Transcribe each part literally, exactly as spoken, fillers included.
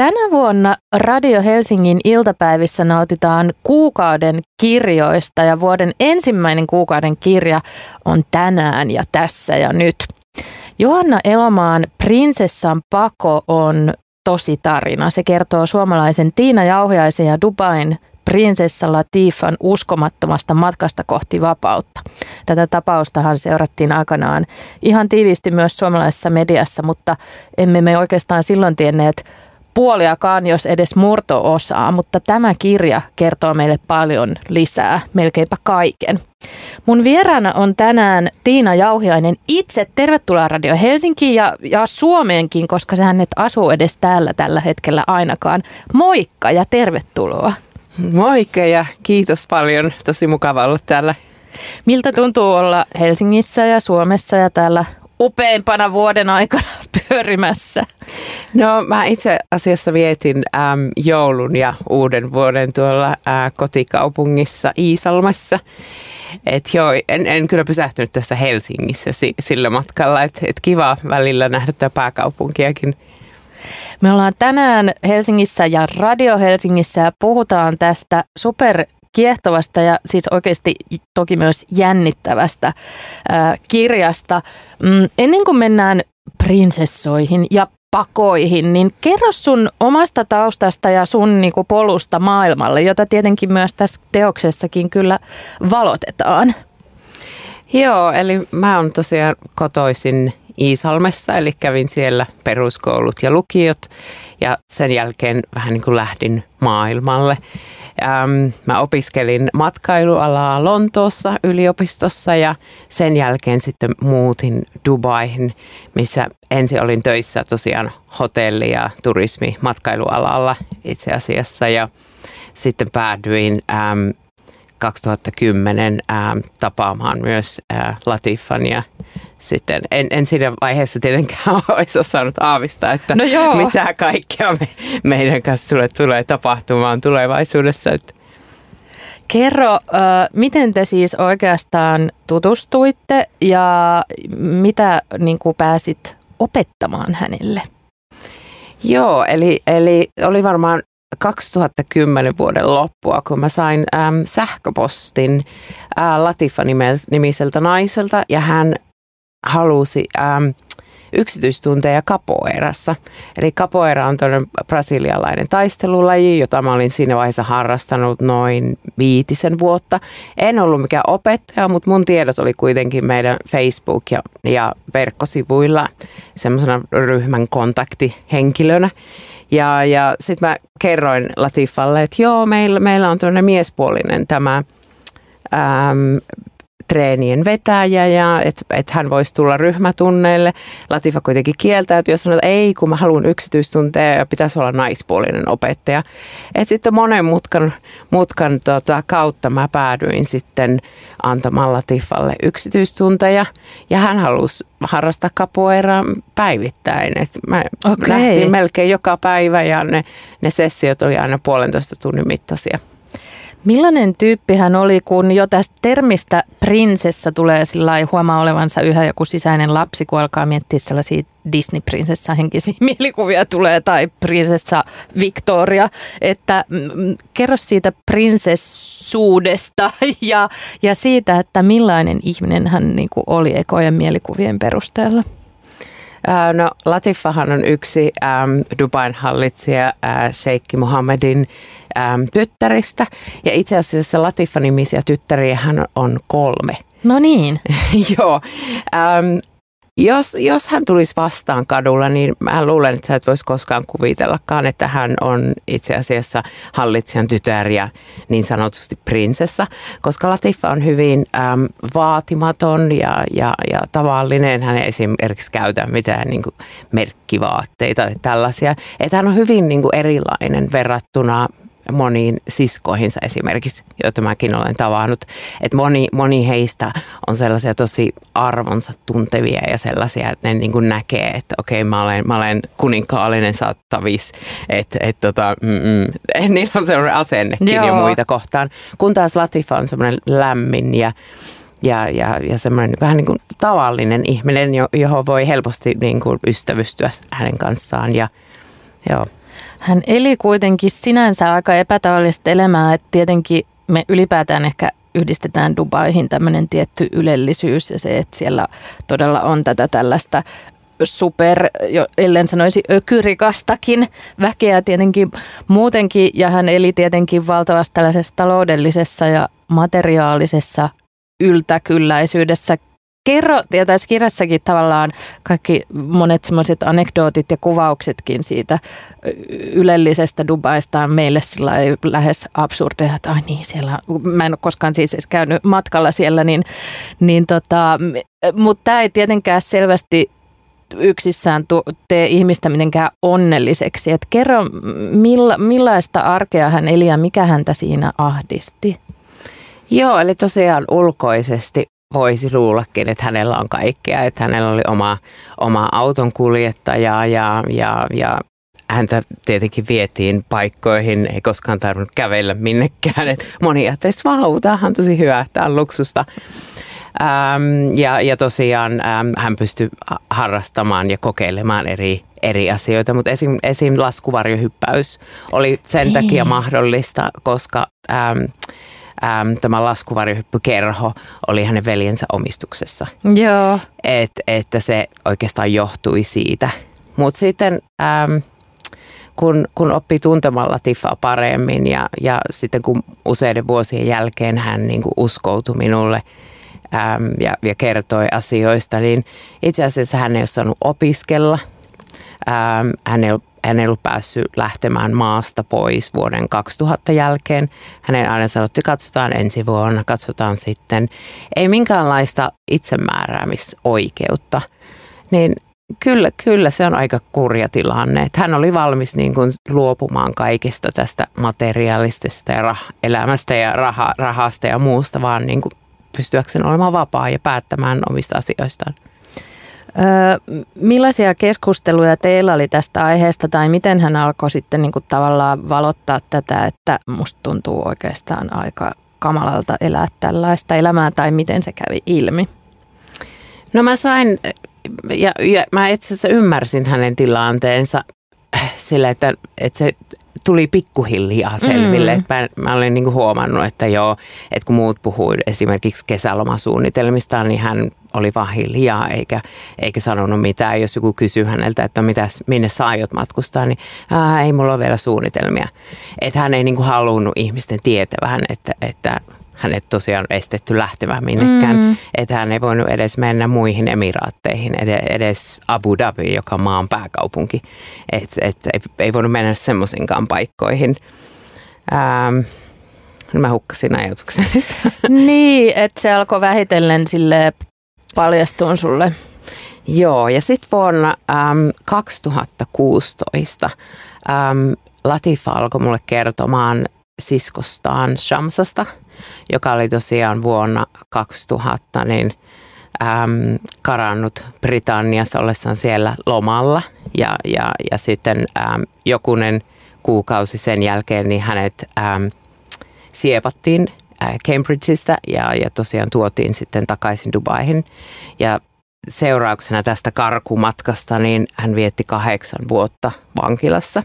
Tänä vuonna Radio Helsingin iltapäivissä nautitaan kuukauden kirjoista ja vuoden ensimmäinen kuukauden kirja on tänään ja tässä ja nyt. Johanna Elomaan Prinsessan pako on tositarina. Se kertoo suomalaisen Tiina Jauhiaisen ja Dubain prinsessa Latifan uskomattomasta matkasta kohti vapautta. Tätä tapaustahan seurattiin aikanaan ihan tiiviisti myös suomalaisessa mediassa, mutta emme me oikeastaan silloin tienneet puoliakaan, jos edes murto-osaa, mutta tämä kirja kertoo meille paljon lisää, melkeinpä kaiken. Mun vieraana on tänään Tiina Jauhiainen itse. Tervetuloa Radio Helsinkiin ja, ja Suomeenkin, koska sähän et asu edes täällä tällä hetkellä ainakaan. Moikka ja tervetuloa. Moikka ja kiitos paljon. Tosi mukava olla täällä. Miltä tuntuu olla Helsingissä ja Suomessa ja täällä upeimpana vuoden aikana pyörimässä? No mä itse asiassa vietin äm, joulun ja uuden vuoden tuolla ä, kotikaupungissa Iisalmessa. Et joo, en, en kyllä pysähtynyt tässä Helsingissä si, sillä matkalla, että et kiva välillä nähdä tämä pääkaupunkiakin. Me ollaan tänään Helsingissä ja Radio Helsingissä ja puhutaan tästä super kiehtovasta ja siis oikeasti toki myös jännittävästä äh, kirjasta. Mm, ennen kuin mennään prinsessoihin ja pakoihin, niin kerro sun omasta taustasta ja sun niinku polusta maailmalle, jota tietenkin myös tässä teoksessakin kyllä valotetaan. Joo, eli mä oon tosiaan kotoisin Iisalmesta, eli kävin siellä peruskoulut ja lukiot ja sen jälkeen vähän niin kuin lähdin maailmalle. Ähm, mä opiskelin matkailualaa Lontoossa yliopistossa ja sen jälkeen sitten muutin Dubaihin, missä ensin olin töissä tosiaan hotelli- ja turismi-matkailualalla itse asiassa ja sitten päädyin ähm, kaksituhattakymmenen ähm, tapaamaan myös äh, Latifan ja sitten en, en siinä vaiheessa tietenkään olisi osannut aavistaa, että no mitä kaikkea me, meidän kanssa tulee, tulee tapahtumaan tulevaisuudessa. Kerro, miten te siis oikeastaan tutustuitte ja mitä niin kuin pääsit opettamaan hänelle? Joo, eli, eli oli varmaan kaksituhattakymmenen vuoden loppua, kun mä sain äm, sähköpostin ää, Latifa nimiseltä naiselta ja hän halusi ähm, yksityistunteja kapoerassa. Eli kapoera on toinen brasilialainen taistelulaji, jota mä olin siinä vaiheessa harrastanut noin viitisen vuotta. En ollut mikään opettaja, mutta mun tiedot oli kuitenkin meidän Facebook- ja, ja verkkosivuilla semmoisena ryhmän kontaktihenkilönä. Ja, ja sitten mä kerroin Latifalle, että joo, meillä, meillä on tämmöinen miespuolinen tämä Ähm, treenien vetäjä ja että et hän voisi tulla ryhmätunneille. Latifa kuitenkin kieltäytyi ja sanoi, että ei, kun mä haluan yksityistunteja ja pitäisi olla naispuolinen opettaja. Et sitten monen mutkan, mutkan tota, kautta mä päädyin sitten antamaan Latifalle yksityistunteja ja hän halusi harrastaa kapoeraa päivittäin. Et mä okay. lähtiin melkein joka päivä ja ne, ne sessiot oli aina puolentoista tunnin mittaisia. Millainen tyyppi hän oli, kun jo tästä termistä prinsessa tulee sillä lailla huomaa olevansa yhä joku sisäinen lapsi, kun alkaa miettiä sellaisia Disney-prinsessa-henkisiä mielikuvia tulee tai prinsessa Victoria. Että mm, kerro siitä prinsessuudesta ja, ja siitä, että millainen ihminen hän niin kuin oli ekojen mielikuvien perusteella. No, Latifahan on yksi äm, Dubain hallitsija äh, Sheikki Muhammadin äm, tyttäristä. Ja itse asiassa Latifa-nimisiä tyttäriä hän on kolme. No niin. Joo. Äm, jos, jos hän tulisi vastaan kadulla, niin mä luulen, että sä et voisi koskaan kuvitellakaan, että hän on itse asiassa hallitsijan tytär ja niin sanotusti prinsessa. Koska Latifa on hyvin äm, vaatimaton ja, ja, ja tavallinen. Hän ei esimerkiksi käytä mitään niin kuin merkkivaatteita tai tällaisia. Että hän on hyvin niin kuin erilainen verrattuna moniin siskoihinsa esimerkiksi, joita mäkin olen tavannut. Että moni, moni heistä on sellaisia tosi arvonsa tuntevia ja sellaisia, että ne niin kuin näkee, että okei, mä olen, mä olen kuninkaallinen saattavis. Että et, tota, niillä on sellainen asennekin Joo. ja muita kohtaan. Kun taas Latifa on sellainen lämmin ja, ja, ja, ja sellainen vähän niin kuin tavallinen ihminen, johon voi helposti niin kuin ystävystyä hänen kanssaan. Ja, joo. Hän eli kuitenkin sinänsä aika epätavallista elämää, että tietenkin me ylipäätään ehkä yhdistetään Dubaihin tämmöinen tietty ylellisyys ja se, että siellä todella on tätä tällaista super, ellen sanoisi ökyrikastakin väkeä tietenkin muutenkin, ja hän eli tietenkin valtavasti tällaisessa taloudellisessa ja materiaalisessa yltäkylläisyydessä. Kerro, ja tässä kirjassakin tavallaan kaikki monet semmoiset anekdootit ja kuvauksetkin siitä ylellisestä Dubaista on meille sillä lähes absurdeja, että ai niin, siellä, mä en ole koskaan siis edes käynyt matkalla siellä, niin, niin tota, mutta tämä ei tietenkään selvästi yksissään tee ihmistä mitenkään onnelliseksi. Et kerro, milla, millaista arkea hän eli ja mikä häntä siinä ahdisti? Joo, eli tosiaan ulkoisesti voisi luullakin, että hänellä on kaikkea, että hänellä oli oma, oma auton kuljettaja ja, ja, ja häntä tietenkin vietiin paikkoihin, ei koskaan tarvinnut kävellä minnekään. Et moni ajattelee, vau, tämähän on tosi hyvä, tämä on luksusta. Ähm, ja, ja tosiaan ähm, hän pystyi harrastamaan ja kokeilemaan eri, eri asioita, mutta esim, esim. laskuvarjohyppäys oli sen ei. takia mahdollista, koska Ähm, tämä laskuvarjohyppykerho oli hänen veljensä omistuksessa. Joo. Et, että se oikeastaan johtui siitä. Mutta sitten äm, kun, kun oppi tuntemaan Latifaa paremmin ja, ja sitten kun useiden vuosien jälkeen hän niin kuin uskoutui minulle äm, ja, ja kertoi asioista, niin itse asiassa hän ei ole saanut opiskella. Äm, hän ei ole Hän ei ollut päässyt lähtemään maasta pois vuoden kaksituhatta jälkeen. Hänen aina sanottiin, katsotaan ensi vuonna, katsotaan sitten. Ei minkäänlaista itsemääräämisoikeutta. Niin kyllä, kyllä se on aika kurja tilanne. Hän oli valmis niin kuin luopumaan kaikesta tästä materiaalisesta ja rah- elämästä ja raha- rahasta ja muusta, vaan niin kuin pystyäkseen olemaan vapaa ja päättämään omista asioistaan. Öö, millaisia keskusteluja teillä oli tästä aiheesta tai miten hän alkoi sitten niin kuin tavallaan valottaa tätä, että musta tuntuu oikeastaan aika kamalalta elää tällaista elämää tai miten se kävi ilmi? No mä sain ja, ja mä itse asiassa ymmärsin hänen tilanteensa sillä, että, että se tuli pikkuhiljaa selville. Mm. Mä, mä olin niin kuin huomannut, että joo, että kun muut puhuivat esimerkiksi kesälomasuunnitelmista, niin hän oli vaan hiljaa eikä, eikä sanonut mitään. Jos joku kysyy häneltä, että mitäs, minne sä aiot matkustaa, niin ää, ei mulla ole vielä suunnitelmia. Että hän ei niin kuin halunnut ihmisten tietävän, että, että hänet tosiaan on estetty lähtemään minnekään. Mm. Että hän ei voinut edes mennä muihin emiraatteihin, edes Abu Dhabi, joka on maan pääkaupunki. Että et, ei, ei voinut mennä semmoisenkaan paikkoihin. Ähm. Mä hukkasin ajatuksen. Niin, että se alkoi vähitellen silleen paljastuun sulle. Joo, ja sitten vuonna äm, kaksituhattakuusitoista äm, Latifa alkoi mulle kertomaan siskostaan Shamsasta, joka oli tosiaan vuonna kaksituhatta niin, äm, karannut Britanniassa ollessaan siellä lomalla. Ja, ja, ja sitten äm, jokunen kuukausi sen jälkeen niin hänet äm, siepattiin Cambridgeista ja, ja tosiaan tuotiin sitten takaisin Dubaihin. Ja seurauksena tästä karkumatkasta niin hän vietti kahdeksan vuotta vankilassa.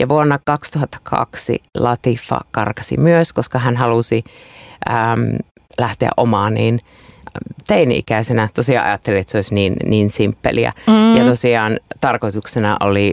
Ja vuonna kaksituhattakaksi Latifa karkasi myös, koska hän halusi äm, lähteä Omaniin teini-ikäisenä. Tosiaan ajattelin, että se olisi niin, niin simppeliä. Mm. Ja tosiaan tarkoituksena oli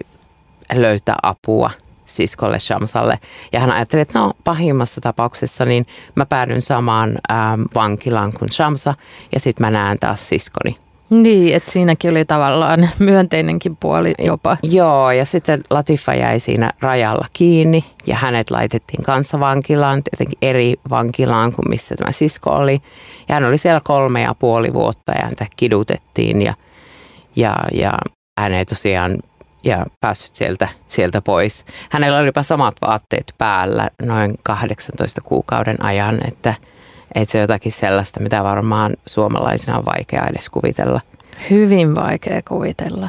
löytää apua siskolle Shamsalle. Ja hän ajatteli, että no pahimmassa tapauksessa niin mä päädyn samaan äm, vankilaan kuin Shamsa ja sit mä näen taas siskoni. Niin, että siinäkin oli tavallaan myönteinenkin puoli jopa. Joo, ja sitten Latifa jäi siinä rajalla kiinni ja hänet laitettiin kanssa vankilaan, tietenkin eri vankilaan kuin missä tämä sisko oli. Ja hän oli siellä kolme ja puoli vuotta ja häntä kidutettiin ja, ja, ja hän ei tosiaan ja päässyt sieltä, sieltä pois. Hänellä olipa samat vaatteet päällä noin kahdeksantoista kuukauden ajan, että, että se on jotakin sellaista, mitä varmaan suomalaisina on vaikea edes kuvitella. Hyvin vaikea kuvitella.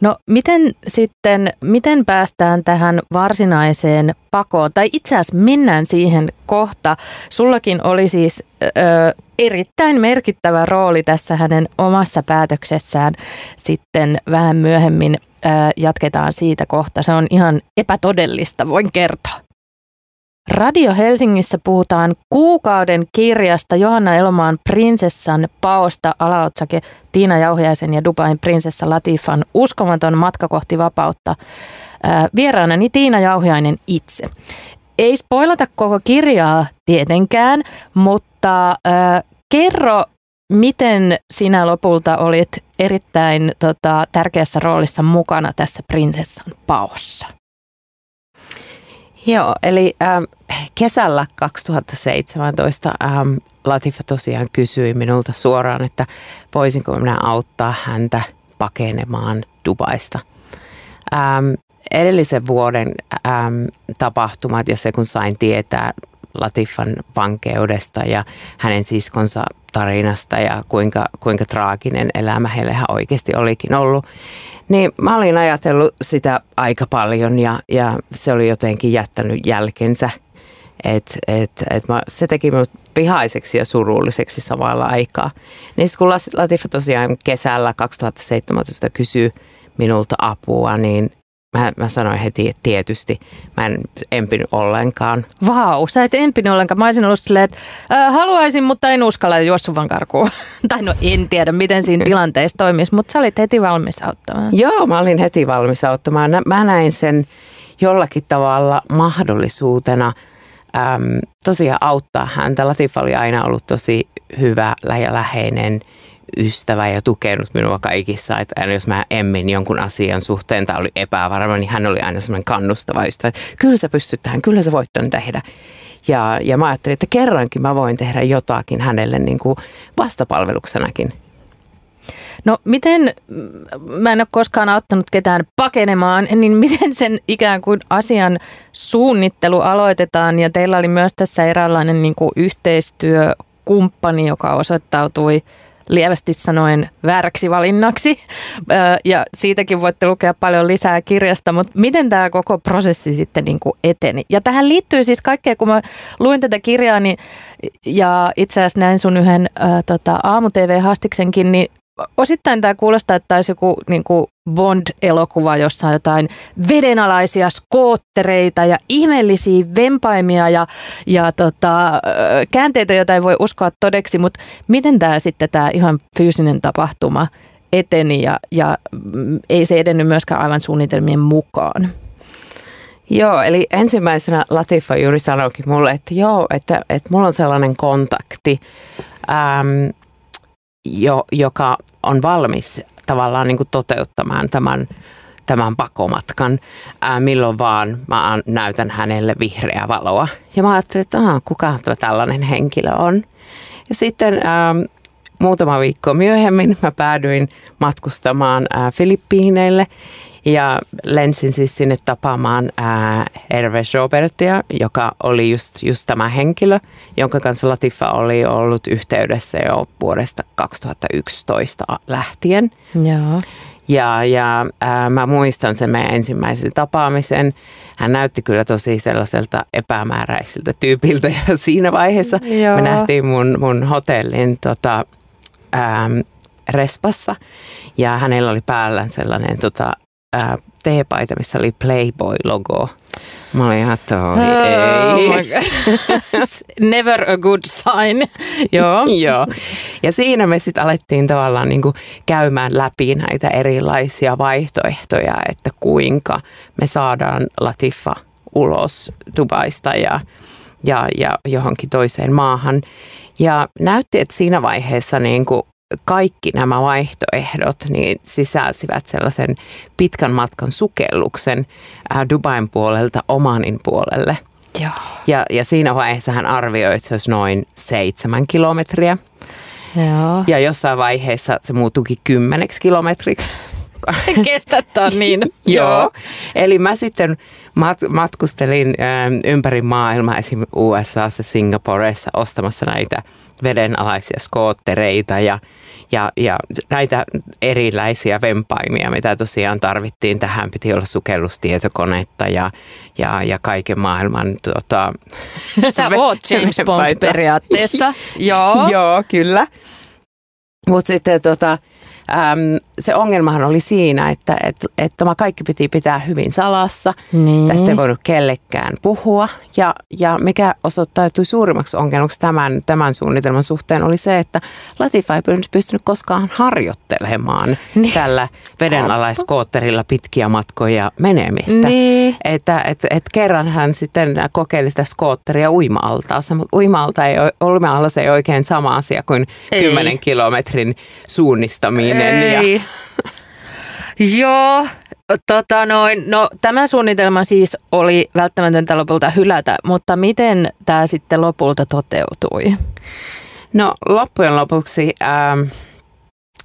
No miten sitten, miten päästään tähän varsinaiseen pakoon? Tai itse asiassa mennään siihen kohta. Sullakin oli siis ö, erittäin merkittävä rooli tässä hänen omassa päätöksessään. Sitten vähän myöhemmin ö, jatketaan siitä kohta. Se on ihan epätodellista, voin kertoa. Radio Helsingissä puhutaan kuukauden kirjasta Johanna Elomaan Prinsessan paosta, alaotsake Tiina Jauhiaisen ja Dubain prinsessa Latifan uskomaton matka kohti vapautta. Vieraanani Tiina Jauhiainen itse. Ei spoilata koko kirjaa tietenkään, mutta äh, kerro, miten sinä lopulta olit erittäin tota, tärkeässä roolissa mukana tässä Prinsessan paossa. Joo, eli äm, kesällä kaksituhattaseitsemäntoista äm, Latifa tosiaan kysyi minulta suoraan, että voisinko minä auttaa häntä pakenemaan Dubaista. Äm, edellisen vuoden äm, tapahtumat ja se, kun sain tietää Latifan vankeudesta ja hänen siskonsa tarinasta ja kuinka, kuinka traaginen elämä heillä oikeasti olikin ollut, niin mä olin ajatellut sitä aika paljon ja, ja se oli jotenkin jättänyt jälkensä. Et, et, et mä, se teki minut vihaiseksi ja surulliseksi samalla aikaa. Niin kun Latifa tosiaan kesällä kaksituhattaseitsemäntoista kysyi minulta apua, niin Mä, mä sanoin heti, että tietysti mä en empinyt ollenkaan. Vau, sä et empinyt ollenkaan. Mä olisin ollut silleen, että ä, haluaisin, mutta en uskalla juo sun vaan karkuun. Tai no en tiedä, miten siinä tilanteessa toimisi, mutta sä olit heti valmis auttamaan. Joo, mä olin heti valmis auttamaan. Mä näin sen jollakin tavalla mahdollisuutena äm, tosiaan auttaa häntä. Latifa oli aina ollut tosi hyvä ja läheinen ystävä ja tukenut minua kaikissa, että jos mä emmin jonkun asian suhteen tai oli epävarma, niin hän oli aina semmoinen kannustava ystävä, että kyllä sä pystyt tähän, kyllä sä voit tämän tehdä. Ja, ja mä ajattelin, että kerrankin mä voin tehdä jotakin hänelle niin kuin vastapalveluksenakin. No miten, mä en ole koskaan auttanut ketään pakenemaan, niin miten sen ikään kuin asian suunnittelu aloitetaan ja teillä oli myös tässä eräänlainen niin kuin yhteistyökumppani, joka osoittautui lievästi sanoen vääräksi valinnaksi, ja siitäkin voitte lukea paljon lisää kirjasta, mutta miten tämä koko prosessi sitten niin kuin eteni? Ja tähän liittyy siis kaikkea, kun mä luin tätä kirjaa, niin, ja itse asiassa näin sun yhden ää, tota, aamu-tv-haastiksenkin, niin osittain tämä kuulostaa, että olisi joku niin kuin Bond-elokuva, jossa on jotain vedenalaisia skoottereita ja ihmeellisiä vempaimia ja, ja tota, käänteitä, joita ei voi uskoa todeksi, mutta miten tämä sitten tämä ihan fyysinen tapahtuma eteni ja, ja ei se edennyt myöskään aivan suunnitelmien mukaan? Joo, eli ensimmäisenä Latifa juuri sanoikin mulle, että joo, että, että mulla on sellainen kontakti, ähm, Jo, joka on valmis tavallaan niin kuin toteuttamaan tämän, tämän pakomatkan, ää, milloin vaan mä näytän hänelle vihreää valoa. Ja mä ajattelin, että aha, kuka tällainen henkilö on. Ja sitten ää, muutama viikko myöhemmin mä päädyin matkustamaan ää, Filippiineille ja lensin siis sinne tapaamaan ää, Hervé Jobertia, joka oli just, just tämä henkilö, jonka kanssa Latifa oli ollut yhteydessä jo vuodesta kaksituhattayksitoista lähtien. Joo. Ja, ja ää, mä muistan sen meidän ensimmäisen tapaamisen. Hän näytti kyllä tosi sellaiselta epämääräisiltä tyypiltä ja siinä vaiheessa Joo. me nähtiin mun, mun hotellin tota, ää, respassa ja hänellä oli päällään sellainen tota, teepaita, missä oli Playboy-logo. Mä olin ihan, ei. Never a good sign. Joo. Joo. Ja siinä me sitten alettiin tavallaan niinku käymään läpi näitä erilaisia vaihtoehtoja, että kuinka me saadaan Latifa ulos Dubaista ja, ja, ja johonkin toiseen maahan. Ja näytti, että siinä vaiheessa niinku kaikki nämä vaihtoehdot niin sisälsivät sellaisen pitkän matkan sukelluksen ää, Dubain puolelta Omanin puolelle. Joo. Ja, ja siinä vaiheessa hän arvioi, että se olisi noin seitsemän kilometriä. Joo. Ja jossain vaiheessa se muuttuikin kymmeneksi kilometriksi. kestä ton niin. Joo. Eli mä sitten mat- matkustelin äh, ympäri maailmaa, esim. U S A:ssa, Singaporessa ostamassa näitä vedenalaisia skoottereita ja, ja, ja näitä erilaisia vempaimia, mitä tosiaan tarvittiin. Tähän piti olla sukellustietokonetta ja, ja, ja kaiken maailman... Tuota, sä oot James Bond periaatteessa. Joo. Joo, kyllä. Mutta sitten tota, äm, se ongelmahan oli siinä, että et, et tämä kaikki piti pitää hyvin salassa. Niin. Tästä ei voinut kellekään puhua. Ja, ja mikä osoittautui suurimmaksi ongelmaksi tämän, tämän suunnitelman suhteen oli se, että Latifa ei pystynyt koskaan harjoittelemaan niin. tällä vedenalaiskootterilla pitkiä matkoja menemistä. Niin. Että et, et kerran hän sitten kokeili sitä skootteria uima-altaassa, mutta uima-alta ei, uima-allas ei oikein sama asia kuin kymmenen kilometrin suunnistaminen. Ei. Ja... Joo. Tota noin, no, tämä suunnitelma siis oli välttämätöntä lopulta hylätä, mutta miten tämä sitten lopulta toteutui? No loppujen lopuksi... Ähm,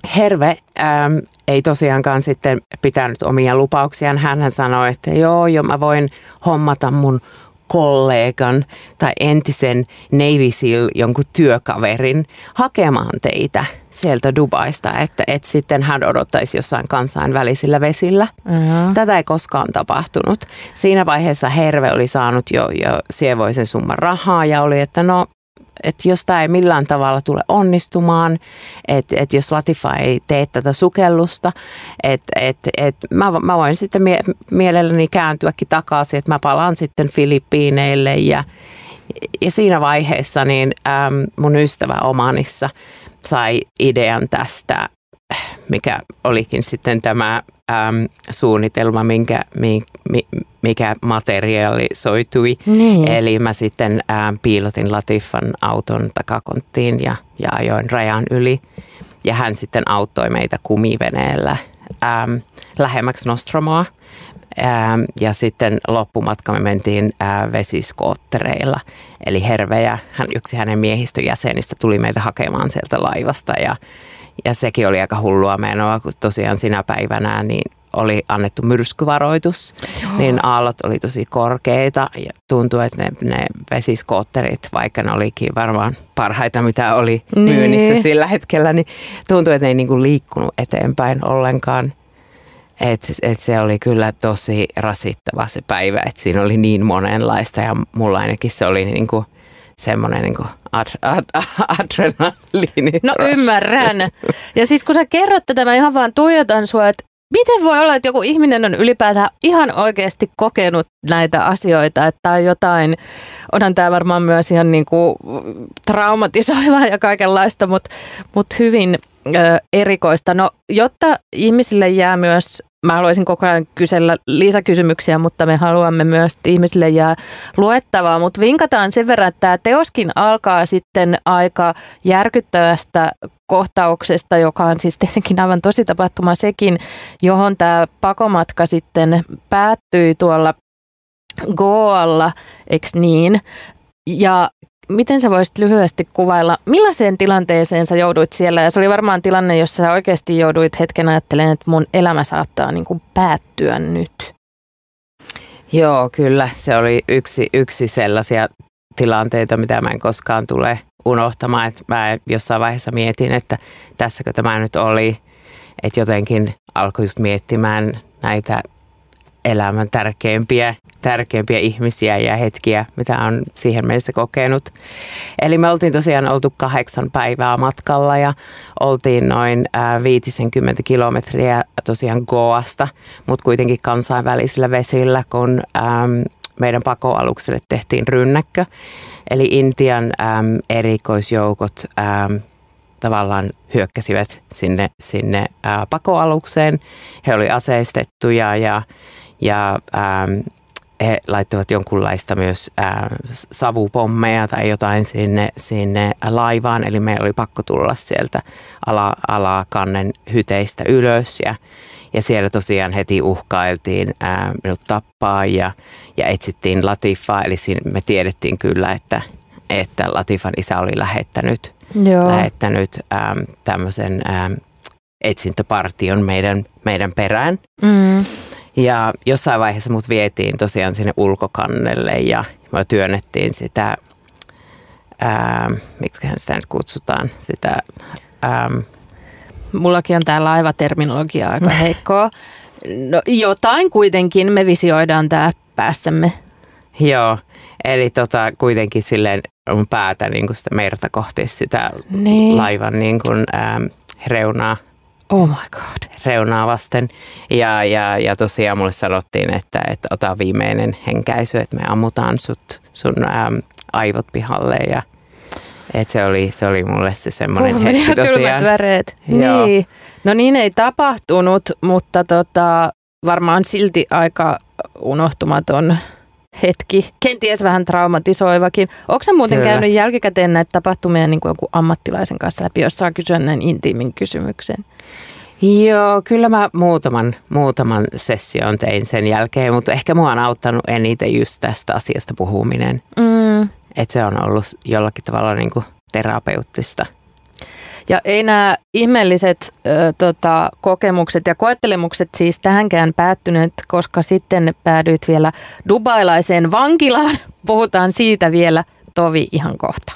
Hervé äm, ei tosiaankaan sitten pitänyt omia lupauksiaan. Hänhän sanoi, että joo, joo, mä voin hommata mun kollegan tai entisen Navy Seal, jonkun työkaverin, hakemaan teitä sieltä Dubaista, että et sitten hän odottaisi jossain kansainvälisillä vesillä. Uh-huh. Tätä ei koskaan tapahtunut. Siinä vaiheessa Hervé oli saanut jo, jo sievoisen summan rahaa ja oli, että no, että jos tämä ei millään tavalla tule onnistumaan, että et jos Latifa ei tee tätä sukellusta, että et, et mä, mä voin sitten mie- mielelläni kääntyäkin takaisin, että mä palaan sitten Filippiineille. Ja, ja siinä vaiheessa niin äm, mun ystävä Omanissa sai idean tästä, mikä olikin sitten tämä äm, suunnitelma, minkä, mi, mi, mikä materiaalisoitui. Niin. Eli mä sitten äm, piilotin Latifan auton takakonttiin ja, ja ajoin rajan yli. Ja hän sitten auttoi meitä kumiveneellä äm, lähemmäksi Nostromoa. Äm, ja sitten loppumatka me mentiin ää, vesiskoottereilla. Eli Hervé ja hän, yksi hänen miehistöjäsenistä tuli meitä hakemaan sieltä laivasta ja Ja sekin oli aika hullua menoa, kun tosiaan sinä päivänä niin oli annettu myrskyvaroitus, joo, niin aallot oli tosi korkeita ja tuntui, että ne, ne vesiskootterit, vaikka ne olikin varmaan parhaita, mitä oli myynnissä niin sillä hetkellä, niin tuntui, että ne ei niin kuin liikkunut eteenpäin ollenkaan. Että et se oli kyllä tosi rasittava se päivä, että siinä oli niin monenlaista ja mulla ainakin se oli niin kuin semmoinen niin kuin ad, ad, ad, adrenaliini. No ymmärrän. Ja siis kun sä kerrot tätä, mä ihan vaan tuijotan sua, että miten voi olla, että joku ihminen on ylipäätään ihan oikeasti kokenut näitä asioita, että on jotain, onhan tämä varmaan myös ihan niin kuin traumatisoivaa ja kaikenlaista, mutta, mutta hyvin ö, erikoista. No jotta ihmisille jää myös, mä haluaisin koko ajan kysellä lisäkysymyksiä, mutta me haluamme myös, että ihmisille jää luettavaa. Mutta vinkataan sen verran, että tämä teoskin alkaa sitten aika järkyttävästä kohtauksesta, joka on siis tietenkin aivan tosi tapahtuma sekin, johon tämä pakomatka sitten päättyi tuolla Goalla, eikö niin? Ja miten sä voisit lyhyesti kuvailla, millaiseen tilanteeseen sä jouduit siellä? Ja se oli varmaan tilanne, jossa sä oikeasti jouduit hetken ajattelemaan, että mun elämä saattaa niin kuin päättyä nyt. Joo, kyllä. Se oli yksi, yksi sellaisia tilanteita, mitä mä en koskaan tule unohtamaan. Että mä jossain vaiheessa mietin, että tässäkö tämä nyt oli. Että jotenkin alkoi just miettimään näitä elämän tärkeimpiä, tärkeimpiä ihmisiä ja hetkiä, mitä on siihen mennessä kokenut. Eli me oltiin tosiaan oltu kahdeksan päivää matkalla ja oltiin noin viisikymmentä kilometriä tosiaan Goasta, mutta kuitenkin kansainvälisillä vesillä, kun äm, meidän pakoalukselle tehtiin rynnäkkö. Eli Intian äm, erikoisjoukot äm, tavallaan hyökkäsivät sinne, sinne ää, pakoalukseen. He oli aseistettuja ja Ja ähm, he laittoivat jonkunlaista myös äh, savupommeja tai jotain sinne, sinne laivaan. Eli meillä oli pakko tulla sieltä ala, alakannen hyteistä ylös. Ja, ja siellä tosiaan heti uhkailtiin äh, minut tappaa ja, ja etsittiin Latifaa. Eli siinä me tiedettiin kyllä, että, että Latifan isä oli lähettänyt, lähettänyt ähm, tämmöisen... Ähm, etsintäpartion meidän, meidän perään. Mm. Ja jossain vaiheessa mut vietiin tosiaan sinne ulkokannelle ja me työnnettiin sitä, ää, miksiköhän sitä nyt kutsutaan, sitä... Ää, mullakin on tää laivaterminologia aika heikkoa. No jotain kuitenkin me visioidaan tää päässämme. Joo, eli tota, kuitenkin silleen on päätä niin kuin sitä merta kohti sitä niin. laivan niin kuin, ää, reunaa. Oh my god. Reunaa vasten. Ja, ja, ja tosiaan mulle sanottiin, että, että ota viimeinen henkäisy, että me ammutaan sut, sun äm, aivot pihalle. Ja, et se, oli, se oli mulle se semmoinen oh, hetki tosiaan. Kylmät väreet. Niin. No niin ei tapahtunut, mutta tota, varmaan silti aika unohtumaton hetki. Kenties vähän traumatisoivakin. Onko sä muuten Kyllä. käynyt jälkikäteen näitä tapahtumia niin kuin joku ammattilaisen kanssa läpi, jos saa kysyä näin intiimin kysymyksen? Joo, kyllä mä muutaman, muutaman session tein sen jälkeen, mutta ehkä mua on auttanut eniten just tästä asiasta puhuminen. Mm. Että se on ollut jollakin tavalla niin kuin terapeuttista. Ja ei nämä ihmeelliset ö, tota, kokemukset ja koettelemukset siis tähänkään päättyneet, koska sitten päädyit vielä dubailaiseen vankilaan. Puhutaan siitä vielä tovi ihan kohta.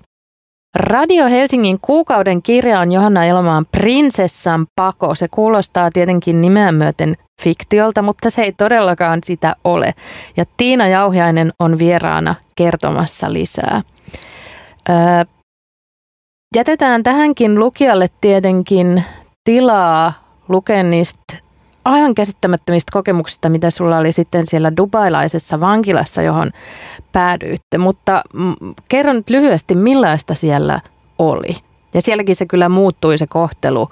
Radio Helsingin kuukauden kirja on Johanna Elomaan Prinsessan pako. Se kuulostaa tietenkin nimeä myöten fiktiolta, mutta se ei todellakaan sitä ole. Ja Tiina Jauhiainen on vieraana kertomassa lisää. Öö, Jätetään tähänkin lukijalle tietenkin tilaa lukea niistä aivan käsittämättömistä kokemuksista, mitä sulla oli sitten siellä dubailaisessa vankilassa, johon päädyitte. Mutta kerron nyt lyhyesti, millaista siellä oli. Ja sielläkin se kyllä muuttui se kohtelu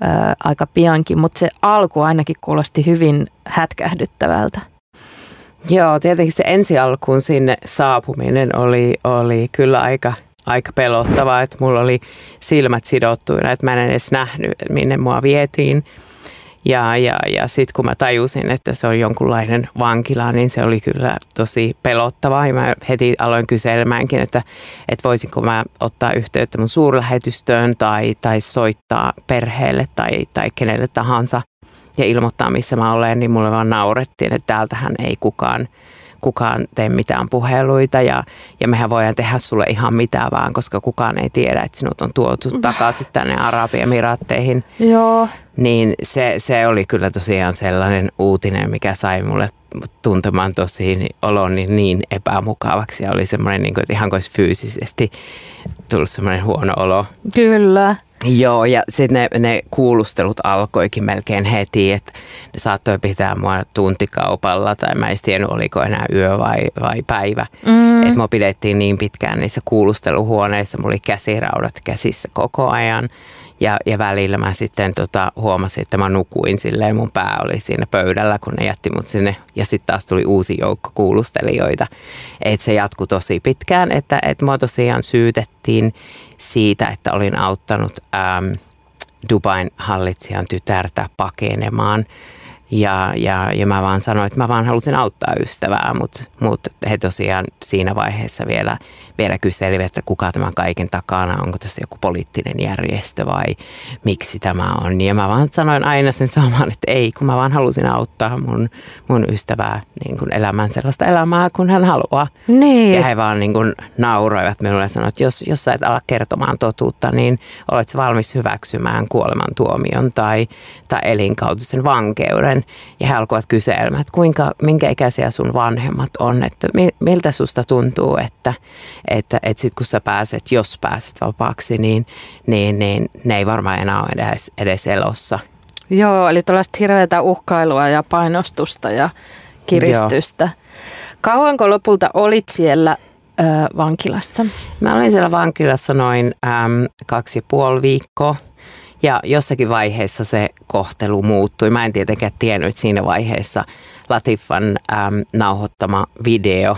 ää, aika piankin, mutta se alku ainakin kuulosti hyvin hätkähdyttävältä. Joo, tietenkin se ensi alkuun sinne saapuminen oli, oli kyllä aika... aika pelottavaa, että mulla oli silmät sidottuina, että mä en edes nähnyt, minne mua vietiin. Ja, ja, ja sitten kun mä tajusin, että se on jonkunlainen vankila, niin se oli kyllä tosi pelottavaa. Ja mä heti aloin kyselemäänkin, että, että voisinko mä ottaa yhteyttä mun suurlähetystöön tai, tai soittaa perheelle tai, tai kenelle tahansa ja ilmoittaa, missä mä olen. Niin mulle vaan naurettiin, että täältähän ei kukaan... kukaan tee mitään puheluita ja, ja mehän voidaan tehdä sulle ihan mitä vaan, koska kukaan ei tiedä, että sinut on tuotu takaisin tänne Arabiemiraatteihin. Joo. Niin se, se oli kyllä tosiaan sellainen uutinen, mikä sai mulle tuntemaan tosiaan oloni niin epämukavaksi ja oli semmoinen, niin kuin, että ihan kuin olisi fyysisesti tullut semmoinen huono olo. Kyllä. Joo, ja sitten ne, ne kuulustelut alkoikin melkein heti, että ne saattoi pitää mua tuntikaupalla tai mä en tiennyt, oliko enää yö vai, vai päivä. Mm. Että mua pidettiin niin pitkään niissä kuulusteluhuoneissa, mulla oli käsiraudat käsissä koko ajan. Ja, ja välillä mä sitten tota, huomasin, että mä nukuin silleen, mun pää oli siinä pöydällä, kun ne jätti mut sinne. Ja sitten taas tuli uusi joukko kuulustelijoita. Että se jatkui tosi pitkään, että et mua tosiaan syytettiin siitä, että olin auttanut äm, Dubain hallitsijan tytärtä pakenemaan. Ja, ja, ja mä vaan sanoin, että mä vaan halusin auttaa ystävää, mutta mut he tosiaan siinä vaiheessa vielä, vielä kyselivät, että kuka tämän kaiken takana, onko tässä joku poliittinen järjestö vai miksi tämä on. Ja mä vaan sanoin aina sen saman, että ei, kun mä vaan halusin auttaa mun, mun ystävää niin kun elämään sellaista elämää, kun hän haluaa. Niin. Ja he vaan niin kun nauroivat minulle ja sanoivat, että jos, jos sä et ala kertomaan totuutta, niin olet valmis hyväksymään kuolemantuomion tai, tai elinkautisen vankeuden. Ja he alkoivat kyselemään, että kuinka, minkä ikäisiä sun vanhemmat on, että miltä susta tuntuu, että, että, että sit kun sä pääset, jos pääset vapaaksi, niin, niin, niin ne ei varmaan enää ole edes, edes elossa. Joo, eli tuollaista hirveätä uhkailua ja painostusta ja kiristystä. Joo. Kauanko lopulta olit siellä ö, vankilassa? Mä olin siellä vankilassa noin äm, kaksi ja puoli viikkoa. Ja jossakin vaiheessa se kohtelu muuttui. Mä en tietenkään tiennyt, että siinä vaiheessa Latifan äm, nauhoittama video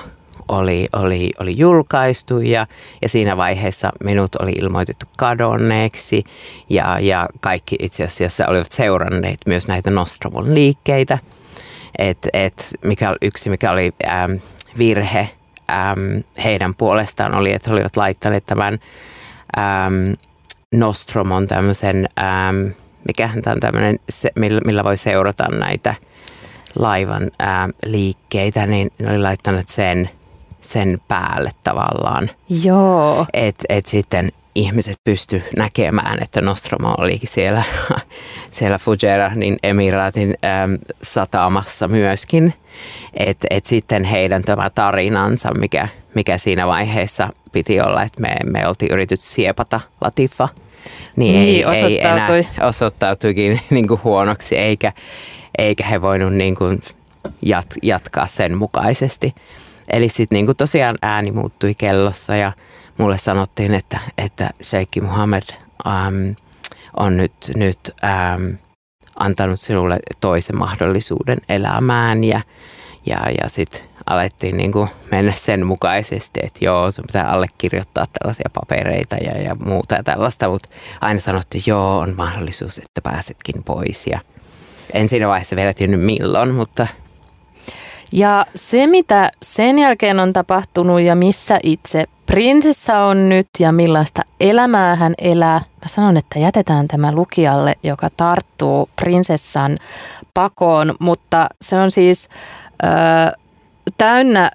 oli, oli, oli julkaistu ja, ja siinä vaiheessa minut oli ilmoitettu kadonneeksi ja, ja kaikki itse asiassa olivat seuranneet myös näitä Nostromon liikkeitä. Et, et mikä, yksi, mikä oli äm, virhe äm, heidän puolestaan oli, että he olivat laittaneet tämän... Äm, Nostromon tämmöisen ähm, mikähän tämä on tämmöinen, millä voi seurata näitä laivan ää, liikkeitä, niin ne oli laittanut sen, sen päälle tavallaan. Joo. Että et sitten ihmiset pysty näkemään, että Nostromo oli siellä, siellä Fujeira emiraatin ää, satamassa myöskin. Että et sitten heidän tämä tarinansa, mikä, mikä siinä vaiheessa piti olla, että me, me oltiin yritetty siepata Latifa. Niin, niin ei, ei enää osoittautuikin niin kuin huonoksi, eikä, eikä he voinut niin kuin jat, jatkaa sen mukaisesti. Eli sitten niin kuin tosiaan ääni muuttui kellossa ja mulle sanottiin, että, että Sheikki Muhammad äm, on nyt, nyt äm, antanut sinulle toisen mahdollisuuden elämään ja, ja, ja sitten alettiin niin kuin mennä sen mukaisesti, että joo, sun pitää allekirjoittaa tällaisia papereita ja, ja muuta ja tällaista, mutta aina sanottiin, että joo, on mahdollisuus, että pääsetkin pois. Ja en siinä vaiheessa vielä tiennyt milloin, mutta... Ja se, mitä sen jälkeen on tapahtunut ja missä itse prinsessa on nyt ja millaista elämää hän elää, mä sanon, että jätetään tämä lukijalle, joka tarttuu prinsessan pakoon, mutta se on siis... Öö, täynnä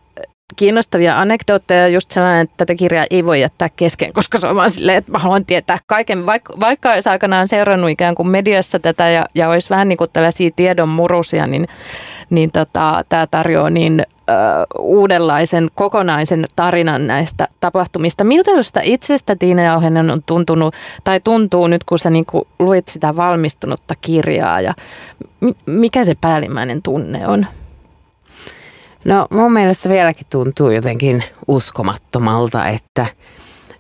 kiinnostavia anekdootteja, just sellainen, että tätä kirjaa ei voi jättää kesken, koska se on vaan silleen, että mä haluan tietää kaiken, vaikka, vaikka olisi aikanaan seurannut ikään kuin mediassa tätä ja, ja olisi vähän niin kuin tällaisia tiedon murusia, niin, niin tota, tämä tarjoaa niin ö, uudenlaisen kokonaisen tarinan näistä tapahtumista. Miltä sinusta itsestä, Tiina Jauhiainen, on tuntunut tai tuntuu nyt, kun sä niin kuin luit sitä valmistunutta kirjaa ja mikä se päällimmäinen tunne on? No mun mielestä vieläkin tuntuu jotenkin uskomattomalta, että,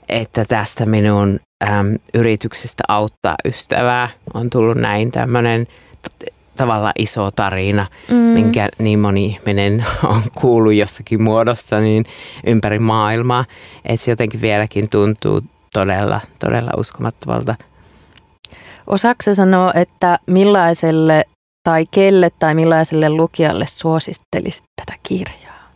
että tästä minun äm, yrityksestä auttaa ystävää on tullut näin tämmöinen t- tavallaan iso tarina, mm. minkä niin moni ihminen on kuullut jossakin muodossa niin ympäri maailmaa. Että se jotenkin vieläkin tuntuu todella, todella uskomattomalta. Osaatko sä sanoa, että millaiselle... tai kelle tai millaiselle lukijalle suosittelisit tätä kirjaa?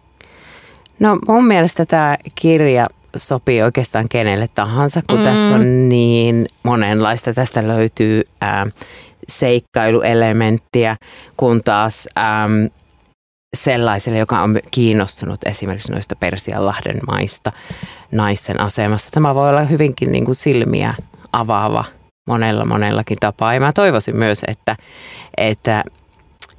No mun mielestä tämä kirja sopii oikeastaan kenelle tahansa, kun mm. tässä on niin monenlaista. Tästä löytyy ää, seikkailuelementtiä, kun taas ää, sellaiselle, joka on kiinnostunut esimerkiksi noista Persianlahden maista, naisten asemasta. Tämä voi olla hyvinkin niin kuin silmiä avaava monella monellakin tapaa. Ja mä toivoisin myös, että, että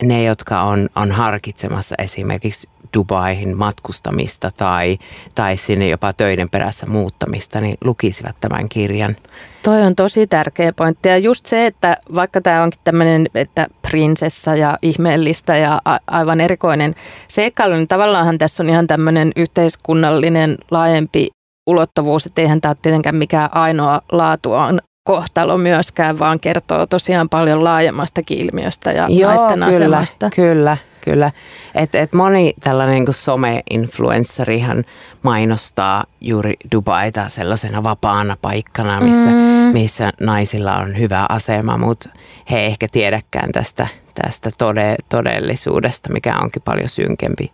ne, jotka on, on harkitsemassa esimerkiksi Dubaihin matkustamista tai, tai sinne jopa töiden perässä muuttamista, niin lukisivat tämän kirjan. Toi on tosi tärkeä pointti. Ja just se, että vaikka tämä onkin tämmöinen, että prinsessa ja ihmeellistä ja a- aivan erikoinen seikkailu, niin tavallaanhan tässä on ihan tämmöinen yhteiskunnallinen laajempi ulottuvuus, että eihän tämä ole tietenkään mikään ainoa laatuaan kohtalo myöskään, vaan kertoo tosiaan paljon laajemmasta ilmiöstä ja joo, naisten kyllä, asemasta. Kyllä, kyllä. Et, et moni tällainen niin kuin some-influenssarihan mainostaa juuri Dubaita sellaisena vapaana paikkana, missä, mm. missä naisilla on hyvä asema, mutta he ei ehkä tiedäkään tästä, tästä tode, todellisuudesta, mikä onkin paljon synkempi.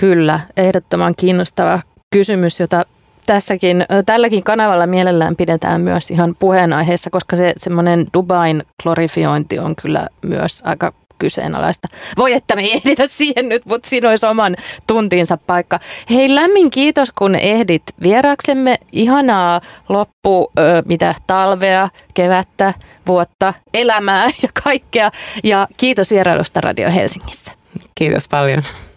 Kyllä, ehdottoman kiinnostava kysymys, jota Tässäkin, tälläkin kanavalla mielellään pidetään myös ihan puheenaiheessa, koska se semmoinen Dubain glorifiointi on kyllä myös aika kyseenalaista. Voi että me ei ehditä siihen nyt, mutta siinä olisi oman tuntiinsa paikka. Hei, lämmin kiitos kun ehdit vieraksemme. Ihanaa loppu, ö, mitä talvea, kevättä, vuotta, elämää ja kaikkea. Ja kiitos vierailusta Radio Helsingissä. Kiitos paljon.